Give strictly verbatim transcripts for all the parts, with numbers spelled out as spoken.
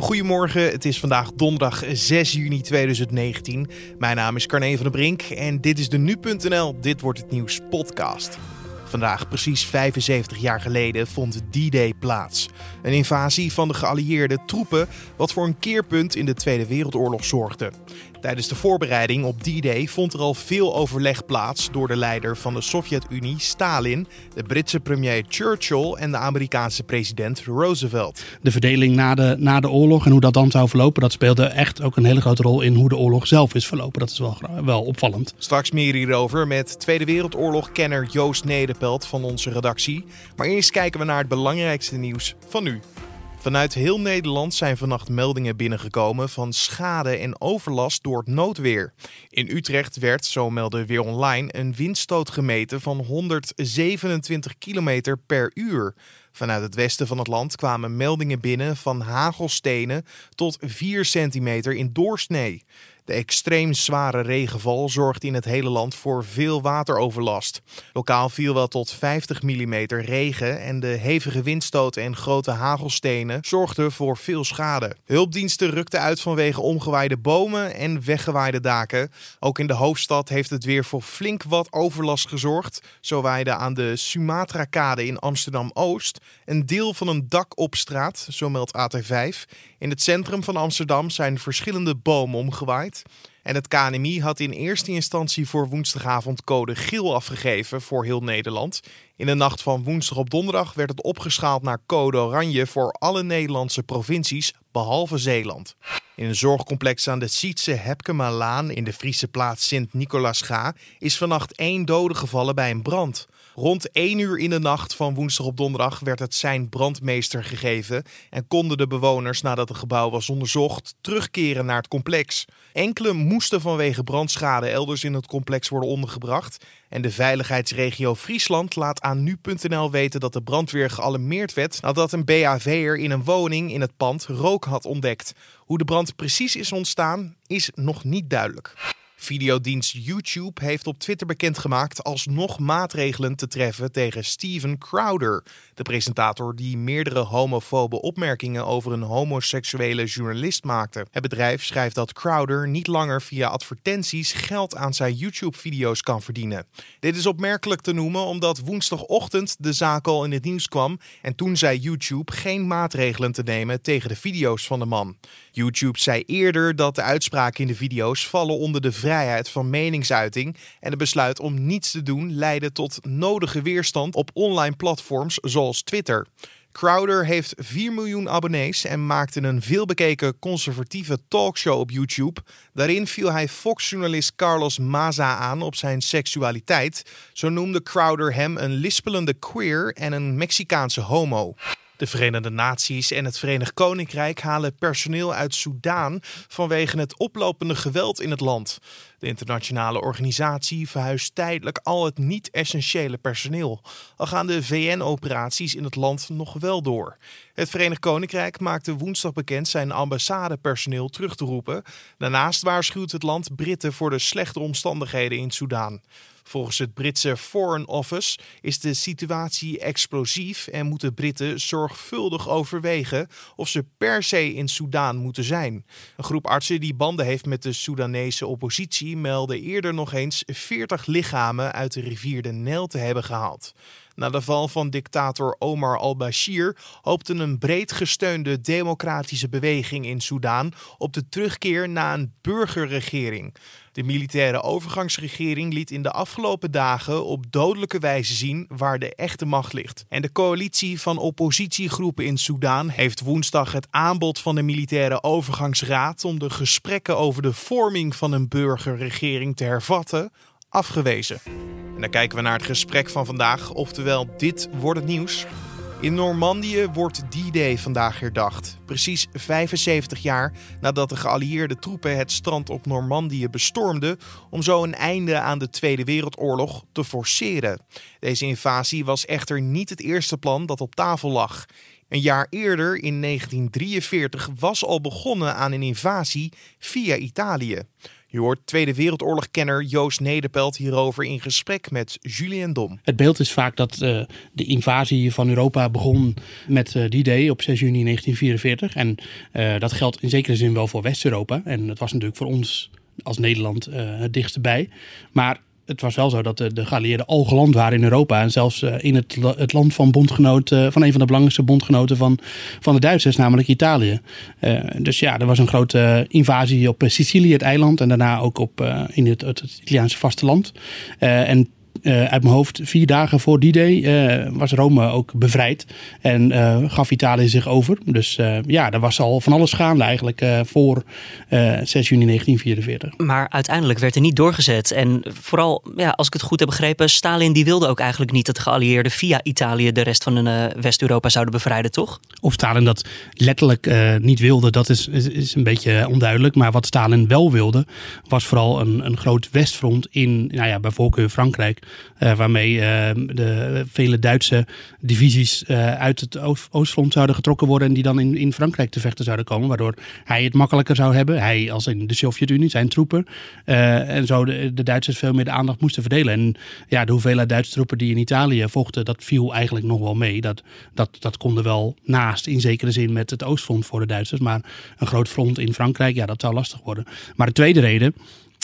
Goedemorgen, het is vandaag donderdag zes juni tweeduizend negentien. Mijn naam is Carné van der Brink en dit is de Nu.nl Dit Wordt Het Nieuws podcast. Vandaag, precies vijfenzeventig jaar geleden, vond D-Day plaats. Een invasie van de geallieerde troepen, wat voor een keerpunt in de Tweede Wereldoorlog zorgde. Tijdens de voorbereiding op D-Day vond er al veel overleg plaats door de leider van de Sovjet-Unie, Stalin, de Britse premier Churchill en de Amerikaanse president Roosevelt. De verdeling na de, na de oorlog en hoe dat dan zou verlopen, dat speelde echt ook een hele grote rol in hoe de oorlog zelf is verlopen. Dat is wel, wel opvallend. Straks meer hierover met Tweede Wereldoorlog-kenner Joost Nederpelt van onze redactie. Maar eerst kijken we naar het belangrijkste nieuws van nu. Vanuit heel Nederland zijn vannacht meldingen binnengekomen van schade en overlast door het noodweer. In Utrecht werd, zo meldde Weeronline, een windstoot gemeten van honderdzevenentwintig kilometer per uur. Vanuit het westen van het land kwamen meldingen binnen van hagelstenen tot vier centimeter in doorsnee. De extreem zware regenval zorgt in het hele land voor veel wateroverlast. Lokaal viel wel tot vijftig millimeter regen en de hevige windstoten en grote hagelstenen zorgden voor veel schade. Hulpdiensten rukten uit vanwege omgewaaide bomen en weggewaaide daken. Ook in de hoofdstad heeft het weer voor flink wat overlast gezorgd. Zo waaide aan de Sumatra-kade in Amsterdam-Oost een deel van een dak op straat, zo meldt A T vijf. In het centrum van Amsterdam zijn verschillende bomen omgewaaid. En het K N M I had in eerste instantie voor woensdagavond code geel afgegeven voor heel Nederland. In de nacht van woensdag op donderdag werd het opgeschaald naar code oranje voor alle Nederlandse provincies, behalve Zeeland. In een zorgcomplex aan de Sietse Hebkema-laan in de Friese plaats Sint-Nicolaasga is vannacht één dode gevallen bij een brand. Rond één uur in de nacht van woensdag op donderdag werd het sein brandmeester gegeven en konden de bewoners, nadat het gebouw was onderzocht, terugkeren naar het complex. Enkele moesten vanwege brandschade elders in het complex worden ondergebracht. En de veiligheidsregio Friesland laat aan Nu.nl weten dat de brandweer gealarmeerd werd nadat een B A V'er in een woning in het pand rook had ontdekt. Hoe de brand precies is ontstaan, is nog niet duidelijk. Videodienst YouTube heeft op Twitter bekendgemaakt alsnog maatregelen te treffen tegen Steven Crowder, de presentator die meerdere homofobe opmerkingen over een homoseksuele journalist maakte. Het bedrijf schrijft dat Crowder niet langer via advertenties geld aan zijn YouTube-video's kan verdienen. Dit is opmerkelijk te noemen omdat woensdagochtend de zaak al in het nieuws kwam en toen zei YouTube geen maatregelen te nemen tegen de video's van de man. YouTube zei eerder dat de uitspraken in de video's vallen onder de vrijheid van meningsuiting en het besluit om niets te doen leidde tot nodige weerstand op online platforms zoals Twitter. Crowder heeft vier miljoen abonnees en maakte een veelbekeken conservatieve talkshow op YouTube. Daarin viel hij Fox-journalist Carlos Maza aan op zijn seksualiteit. Zo noemde Crowder hem een lispelende queer en een Mexicaanse homo. De Verenigde Naties en het Verenigd Koninkrijk halen personeel uit Soedan vanwege het oplopende geweld in het land. De internationale organisatie verhuist tijdelijk al het niet-essentiële personeel. Al gaan de V N-operaties in het land nog wel door. Het Verenigd Koninkrijk maakte woensdag bekend zijn ambassadepersoneel terug te roepen. Daarnaast waarschuwt het land Britten voor de slechte omstandigheden in Soedan. Volgens het Britse Foreign Office is de situatie explosief en moeten Britten zorgvuldig overwegen of ze per se in Soedan moeten zijn. Een groep artsen die banden heeft met de Soedanese oppositie meldde eerder nog eens veertig lichamen uit de rivier de Nijl te hebben gehaald. Na de val van dictator Omar al-Bashir hoopte een breed gesteunde democratische beweging in Soedan op de terugkeer naar een burgerregering. De militaire overgangsregering liet in de afgelopen dagen op dodelijke wijze zien waar de echte macht ligt. En de coalitie van oppositiegroepen in Soedan heeft woensdag het aanbod van de militaire overgangsraad om de gesprekken over de vorming van een burgerregering te hervatten afgewezen. En dan kijken we naar het gesprek van vandaag, oftewel dit wordt het nieuws. In Normandië wordt D-Day vandaag herdacht. Precies vijfenzeventig jaar nadat de geallieerde troepen het strand op Normandië bestormden om zo een einde aan de Tweede Wereldoorlog te forceren. Deze invasie was echter niet het eerste plan dat op tafel lag. Een jaar eerder, in negentien drieënveertig, was al begonnen aan een invasie via Italië. Je hoort Tweede Wereldoorlog-kenner Joost Nederpelt hierover in gesprek met Julien Dom. Het beeld is vaak dat uh, de invasie van Europa begon met uh, die day op zes juni negentien vierenveertig. En uh, dat geldt in zekere zin wel voor West-Europa. En dat was natuurlijk voor ons als Nederland uh, het dichtst bij. Maar het was wel zo dat de, de geallieerden al geland waren in Europa. En zelfs uh, in het, het land van bondgenoten, van een van de belangrijkste bondgenoten van, van de Duitsers, namelijk Italië. Uh, dus ja, er was een grote invasie op Sicilië, het eiland. En daarna ook op, uh, in het, het, het Italiaanse vasteland. Uh, en Uh, uit mijn hoofd, vier dagen voor die day uh, was Rome ook bevrijd. En uh, gaf Italië zich over. Dus uh, ja, er was al van alles gaande eigenlijk uh, voor uh, zes juni negentien vierenveertig. Maar uiteindelijk werd er niet doorgezet. En vooral, ja, als ik het goed heb begrepen, Stalin die wilde ook eigenlijk niet dat geallieerden via Italië de rest van uh, West-Europa zouden bevrijden, toch? Of Stalin dat letterlijk uh, niet wilde, dat is, is, is een beetje onduidelijk. Maar wat Stalin wel wilde, was vooral een, een groot westfront in, nou ja, bij voorkeur Frankrijk. Uh, waarmee uh, de vele Duitse divisies uh, uit het oost- Oostfront zouden getrokken worden en die dan in, in Frankrijk te vechten zouden komen, waardoor hij het makkelijker zou hebben. Hij als in de Sovjet-Unie, zijn troepen. Uh, en zo de, de Duitsers veel meer de aandacht moesten verdelen. En ja, de hoeveelheid Duitse troepen die in Italië vochten, dat viel eigenlijk nog wel mee. Dat, dat, dat kon er wel naast, in zekere zin, met het Oostfront voor de Duitsers. Maar een groot front in Frankrijk, ja, dat zou lastig worden. Maar de tweede reden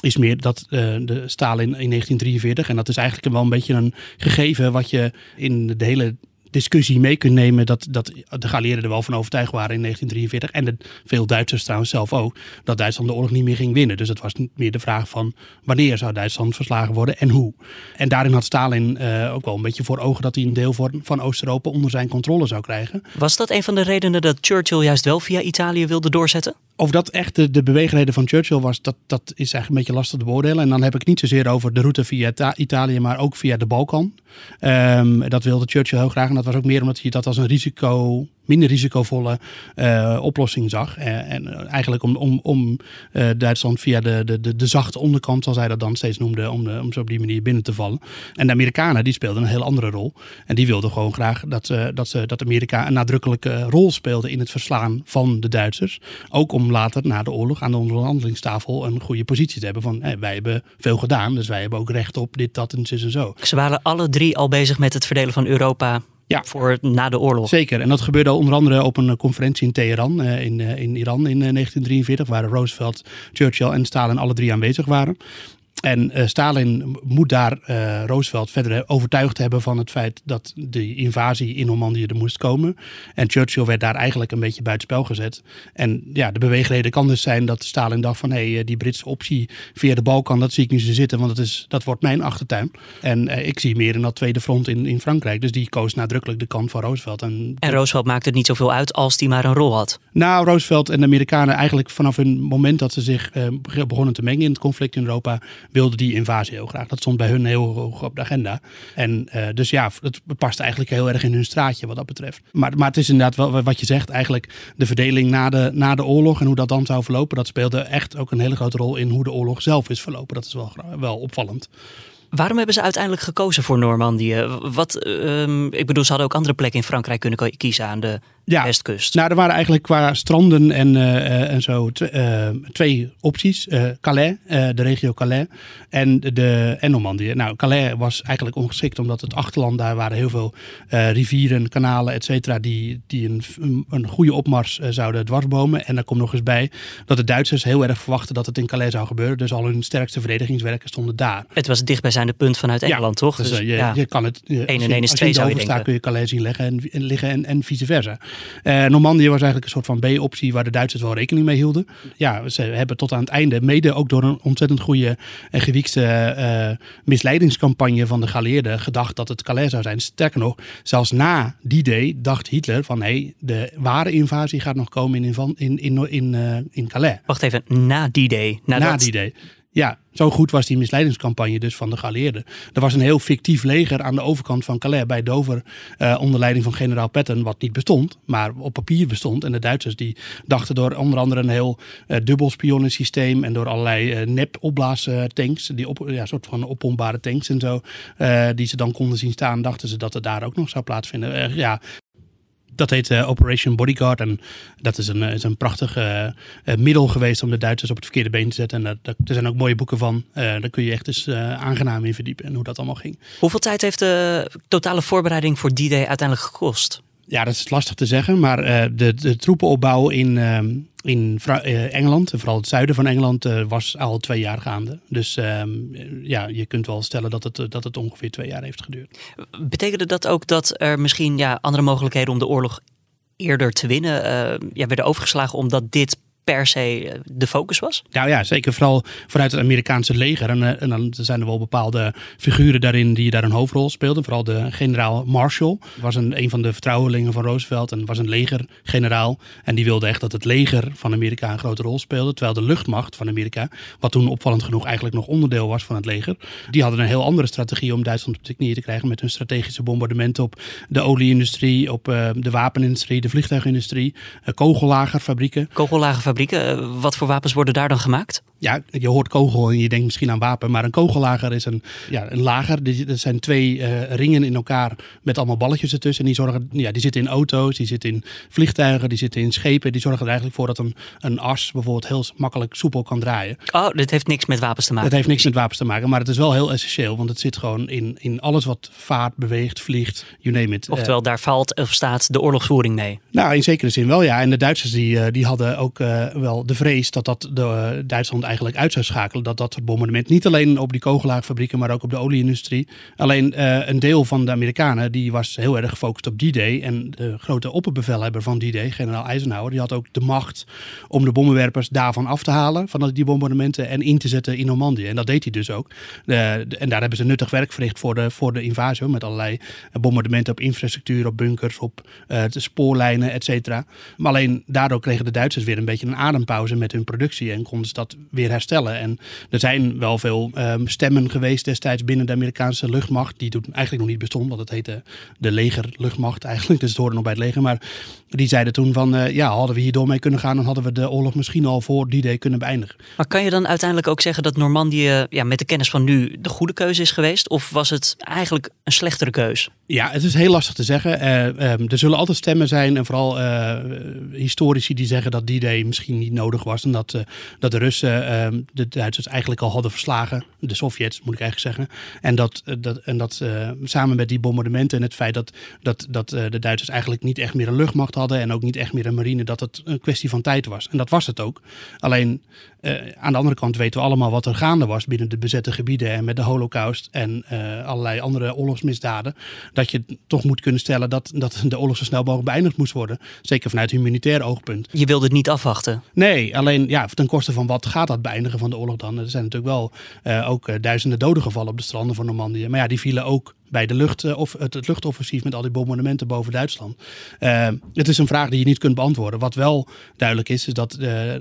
is meer dat uh, de Stalin in negentien drieënveertig, en dat is eigenlijk wel een beetje een gegeven wat je in de hele discussie mee kunt nemen, dat, dat de geallieerden er wel van overtuigd waren in negentien drieënveertig... en de, veel Duitsers trouwens zelf ook, dat Duitsland de oorlog niet meer ging winnen. Dus het was meer de vraag van wanneer zou Duitsland verslagen worden en hoe. En daarin had Stalin uh, ook wel een beetje voor ogen dat hij een deel van Oost-Europa onder zijn controle zou krijgen. Was dat een van de redenen dat Churchill juist wel via Italië wilde doorzetten? Of dat echt de, de beweegreden van Churchill was, dat, dat is eigenlijk een beetje lastig te beoordelen. En dan heb ik het niet zozeer over de route via ta- Italië, maar ook via de Balkan. Um, dat wilde Churchill heel graag en dat was ook meer omdat hij dat als een risico, minder risicovolle uh, oplossing zag. En, en eigenlijk om, om, om uh, Duitsland via de, de, de, de zachte onderkant, zoals hij dat dan steeds noemde, om, de, om ze op die manier binnen te vallen. En de Amerikanen, die speelden een heel andere rol. En die wilden gewoon graag dat, uh, dat, ze, dat Amerika een nadrukkelijke rol speelde in het verslaan van de Duitsers. Ook om later, na de oorlog, aan de onderhandelingstafel een goede positie te hebben van, hey, wij hebben veel gedaan, dus wij hebben ook recht op dit, dat en zo en zo. Ze waren alle drie al bezig met het verdelen van Europa. Ja, voor na de oorlog. Zeker. En dat gebeurde onder andere op een conferentie in Teheran, in, in Iran in negentien drieënveertig... waar Roosevelt, Churchill en Stalin alle drie aanwezig waren. En uh, Stalin moet daar uh, Roosevelt verder overtuigd hebben van het feit dat de invasie in Normandië er moest komen. En Churchill werd daar eigenlijk een beetje buitenspel gezet. En ja, de beweegreden kan dus zijn dat Stalin dacht van, hé, hey, die Britse optie via de Balkan, dat zie ik niet zo zitten, want dat, is, dat wordt mijn achtertuin. En uh, ik zie meer in dat tweede front in, in Frankrijk. Dus die koos nadrukkelijk de kant van Roosevelt. En, en Roosevelt maakt het niet zoveel uit als die maar een rol had. Nou, Roosevelt en de Amerikanen eigenlijk vanaf hun moment dat ze zich uh, begonnen te mengen in het conflict in Europa, wilden die invasie heel graag. Dat stond bij hun heel hoog op de agenda. En uh, dus ja, het past eigenlijk heel erg in hun straatje wat dat betreft. Maar, maar het is inderdaad wel wat je zegt, eigenlijk de verdeling na de, na de oorlog en hoe dat dan zou verlopen, dat speelde echt ook een hele grote rol in hoe de oorlog zelf is verlopen. Dat is wel, wel opvallend. Waarom hebben ze uiteindelijk gekozen voor Normandië? Wat, um, ik bedoel, ze hadden ook andere plekken in Frankrijk kunnen kiezen aan de ja, westkust. Nou, er waren eigenlijk qua stranden en, uh, en zo t- uh, twee opties. Uh, Calais, uh, de regio Calais en, de, en Normandië. Nou, Calais was eigenlijk ongeschikt omdat het achterland, daar waren heel veel uh, rivieren, kanalen, et cetera, die, die een, een goede opmars uh, zouden dwarsbomen. En daar komt nog eens bij dat de Duitsers heel erg verwachten dat het in Calais zou gebeuren. Dus al hun sterkste verdedigingswerken stonden daar. Het was dichtbij zijn de punt vanuit Engeland, ja, toch? Dus, dus, je, ja. je kan het je, een en een is twee, zou je denken. Kun je Calais zien liggen en, en, liggen en, en vice versa. Uh, Normandië was eigenlijk een soort van B-optie waar de Duitsers wel rekening mee hielden. Ja, ze hebben tot aan het einde, mede ook door een ontzettend goede en gewiekste uh, misleidingscampagne van de geallieerden, gedacht dat het Calais zou zijn. Sterker nog, zelfs na die day dacht Hitler van, hé, hey, de ware invasie gaat nog komen in, in, in, in, in, uh, in Calais. Wacht even, na die day? Na, na dat... die day. Ja, zo goed was die misleidingscampagne dus van de geallieerden. Er was een heel fictief leger aan de overkant van Calais bij Dover, Uh, onder leiding van generaal Patton, wat niet bestond, maar op papier bestond. En de Duitsers die dachten door onder andere een heel uh, dubbel spionnensysteem en door allerlei uh, nep opblaastanks, die op, ja, soort van oppompbare tanks en zo, Uh, die ze dan konden zien staan, dachten ze dat het daar ook nog zou plaatsvinden. Uh, ja. dat heet uh, Operation Bodyguard. En dat is een, is een prachtig uh, uh, middel geweest om de Duitsers op het verkeerde been te zetten. En dat, dat, er zijn ook mooie boeken van. Uh, daar kun je echt eens uh, aangenaam in verdiepen en hoe dat allemaal ging. Hoeveel tijd heeft de totale voorbereiding voor die day uiteindelijk gekost? Ja, dat is lastig te zeggen. Maar uh, de, de troepenopbouw in, uh, in Fra- uh, Engeland, vooral het zuiden van Engeland, uh, was al twee jaar gaande. Dus uh, ja, je kunt wel stellen dat het, dat het ongeveer twee jaar heeft geduurd. Betekende dat ook dat er misschien ja, andere mogelijkheden om de oorlog eerder te winnen uh, ja, werden overgeslagen omdat dit per se de focus was? Nou ja, zeker vooral vanuit het Amerikaanse leger. En, en dan zijn er wel bepaalde figuren daarin die daar een hoofdrol speelden. Vooral de generaal Marshall was een, een van de vertrouwelingen van Roosevelt en was een legergeneraal. En die wilde echt dat het leger van Amerika een grote rol speelde. Terwijl de luchtmacht van Amerika, wat toen opvallend genoeg eigenlijk nog onderdeel was van het leger, die hadden een heel andere strategie om Duitsland op de knieën te krijgen met hun strategische bombardementen op de olieindustrie, op uh, de wapenindustrie, de vliegtuigindustrie, uh, kogellagerfabrieken. Kogellagerfabrieken. Wat voor wapens worden daar dan gemaakt? Ja, je hoort kogel en je denkt misschien aan wapen. Maar een kogellager is een, ja, een lager. Er zijn twee uh, ringen in elkaar met allemaal balletjes ertussen. En die, zorgen, ja, die zitten in auto's, die zitten in vliegtuigen, die zitten in schepen. Die zorgen er eigenlijk voor dat een, een as bijvoorbeeld heel makkelijk soepel kan draaien. Oh, dit heeft niks met wapens te maken. Dat heeft niks met wapens te maken. Maar het is wel heel essentieel. Want het zit gewoon in, in alles wat vaart, beweegt, vliegt. You name it. Oftewel, uh, daar valt of staat de oorlogsvoering mee. Nou, in zekere zin wel, ja. En de Duitsers die, die hadden ook uh, wel de vrees dat dat de, uh, Duitsland eigenlijk uit zou schakelen. Dat dat bombardement niet alleen op die kogelaarfabrieken, maar ook op de olieindustrie. Alleen uh, een deel van de Amerikanen die was heel erg gefocust op D-Day. En de grote opperbevelhebber van D-Day, generaal Eisenhower, die had ook de macht om de bommenwerpers daarvan af te halen, van die bombardementen, en in te zetten in Normandië. En dat deed hij dus ook. De, de, en daar hebben ze nuttig werk verricht voor de, voor de invasie, met allerlei bombardementen op infrastructuur, op bunkers, op uh, de spoorlijnen, et cetera. Maar alleen daardoor kregen de Duitsers weer een beetje een adempauze met hun productie en konden ze dat weer herstellen. En er zijn wel veel um, stemmen geweest destijds binnen de Amerikaanse luchtmacht. Die toen eigenlijk nog niet bestond, want het heette de legerluchtmacht eigenlijk. Dus het hoorde nog bij het leger. Maar die zeiden toen van, uh, ja, hadden we hierdoor mee kunnen gaan, dan hadden we de oorlog misschien al voor die day kunnen beëindigen. Maar kan je dan uiteindelijk ook zeggen dat Normandië, ja, met de kennis van nu, de goede keuze is geweest? Of was het eigenlijk een slechtere keuze? Ja, het is heel lastig te zeggen. Uh, um, er zullen altijd stemmen zijn en vooral uh, historici die zeggen dat die day misschien niet nodig was. En dat, uh, dat de Russen uh, de Duitsers eigenlijk al hadden verslagen. De Sovjets, moet ik eigenlijk zeggen. En dat, uh, dat, en dat uh, samen met die bombardementen en het feit dat, dat, dat uh, de Duitsers eigenlijk niet echt meer een luchtmacht hadden en ook niet echt meer een marine, dat het een kwestie van tijd was. En dat was het ook. Alleen uh, aan de andere kant weten we allemaal wat er gaande was binnen de bezette gebieden en met de Holocaust en uh, allerlei andere oorlogsmisdaden. Dat je toch moet kunnen stellen dat, dat de oorlog zo snel mogelijk beëindigd moest worden. Zeker vanuit humanitair oogpunt. Je wilde het niet afwachten? Nee, alleen ja, ten koste van wat gaat dat beëindigen van de oorlog dan? Er zijn natuurlijk wel uh, ook duizenden doden gevallen op de stranden van Normandië. Maar ja, die vielen ook bij de lucht, of het luchtoffensief met al die bombardementen boven Duitsland. Uh, het is een vraag die je niet kunt beantwoorden. Wat wel duidelijk is, is dat uh, uh,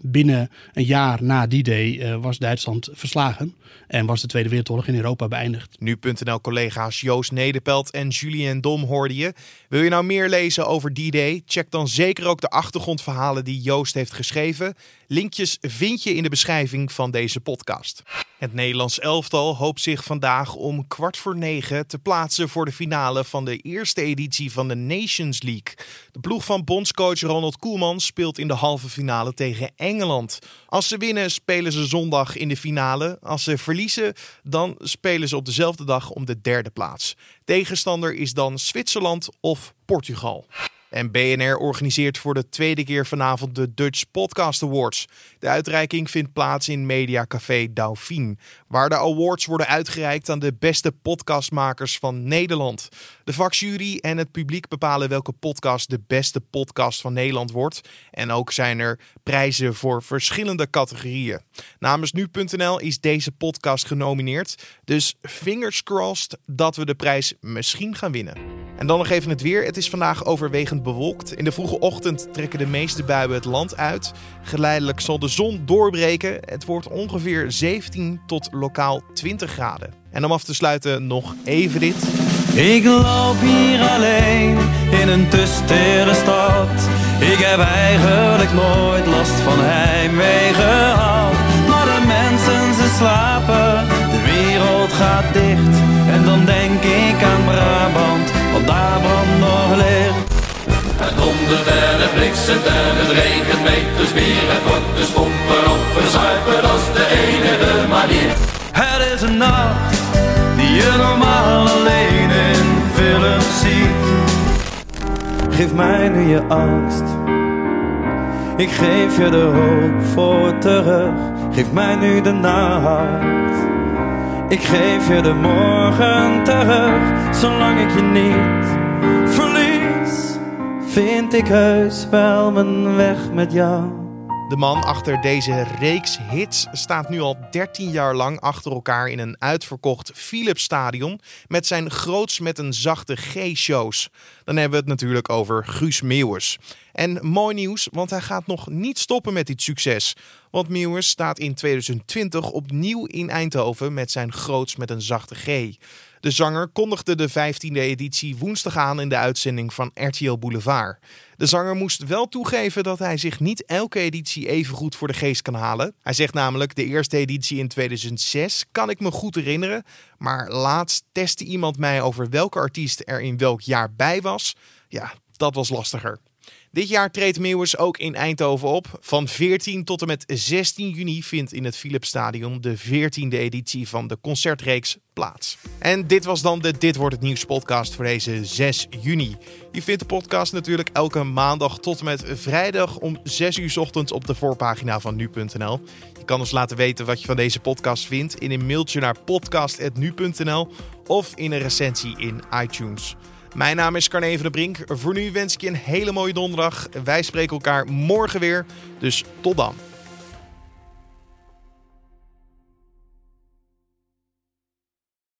binnen een jaar na die day uh, was Duitsland verslagen en was de Tweede Wereldoorlog in Europa beëindigd. Nu punt n l-collega's Joost Nederpelt en Julien Dom hoorde je. Wil je nou meer lezen over die day? Check dan zeker ook de achtergrondverhalen die Joost heeft geschreven. Linkjes vind je in de beschrijving van deze podcast. Het Nederlands elftal hoopt zich vandaag om kwart voor negen te plaatsen voor de finale van de eerste editie van de Nations League. De ploeg van bondscoach Ronald Koeman speelt in de halve finale tegen Engeland. Als ze winnen, spelen ze zondag in de finale. Als ze verliezen, dan spelen ze op dezelfde dag om de derde plaats. Tegenstander is dan Zwitserland of Portugal. En B N R organiseert voor de tweede keer vanavond de Dutch Podcast Awards. De uitreiking vindt plaats in Mediacafé Dauphine, waar de awards worden uitgereikt aan de beste podcastmakers van Nederland. De vakjury en het publiek bepalen welke podcast de beste podcast van Nederland wordt. En ook zijn er prijzen voor verschillende categorieën. Namens nu punt n l is deze podcast genomineerd. Dus fingers crossed dat we de prijs misschien gaan winnen. En dan nog even het weer. Het is vandaag overwegend bewolkt. In de vroege ochtend trekken de meeste buien het land uit. Geleidelijk zal de zon doorbreken. Het wordt ongeveer zeventien tot lokaal twintig graden. En om af te sluiten nog even dit. Ik loop hier alleen in een te stille stad. Ik heb eigenlijk nooit last van heimwee gehad. Maar de mensen ze slapen, de wereld gaat dicht. En dan denk ik aan Brabant, want daar brandt nog licht. Het dondert en het bliksemt en het regent metersbier. Het wordt dus pompen of verzuipen, dat is de enige manier. Het is een nacht die je normaal alleen in films ziet. Geef mij nu je angst, ik geef je de hoop voor terug. Geef mij nu de nacht, ik geef je de morgen terug. Zolang ik je niet verlies, vind ik heus wel mijn weg met jou. De man achter deze reeks hits staat nu al dertien jaar lang achter elkaar in een uitverkocht Philipsstadion met zijn groots met een zachte G-shows. Dan hebben we het natuurlijk over Guus Meeuwis. En mooi nieuws, want hij gaat nog niet stoppen met dit succes. Want Meeuwis staat in twintig twintig opnieuw in Eindhoven met zijn groots met een zachte G. De zanger kondigde de vijftiende editie woensdag aan in de uitzending van R T L Boulevard. De zanger moest wel toegeven dat hij zich niet elke editie even goed voor de geest kan halen. Hij zegt namelijk, de eerste editie in tweeduizend zes kan ik me goed herinneren. Maar laatst testte iemand mij over welke artiest er in welk jaar bij was. Ja, dat was lastiger. Dit jaar treedt Meeuwis ook in Eindhoven op. Van veertien tot en met zestien juni vindt in het Philipsstadion de veertiende editie van de concertreeks plaats. En dit was dan de Dit Wordt Het Nieuws podcast voor deze zes juni. Je vindt de podcast natuurlijk elke maandag tot en met vrijdag om zes uur ochtends op de voorpagina van nu punt n l. Je kan ons laten weten wat je van deze podcast vindt in een mailtje naar podcast apenstaartje nu punt n l of in een recensie in iTunes. Mijn naam is Carné van der Brink. Voor nu wens ik je een hele mooie donderdag. Wij spreken elkaar morgen weer, dus tot dan.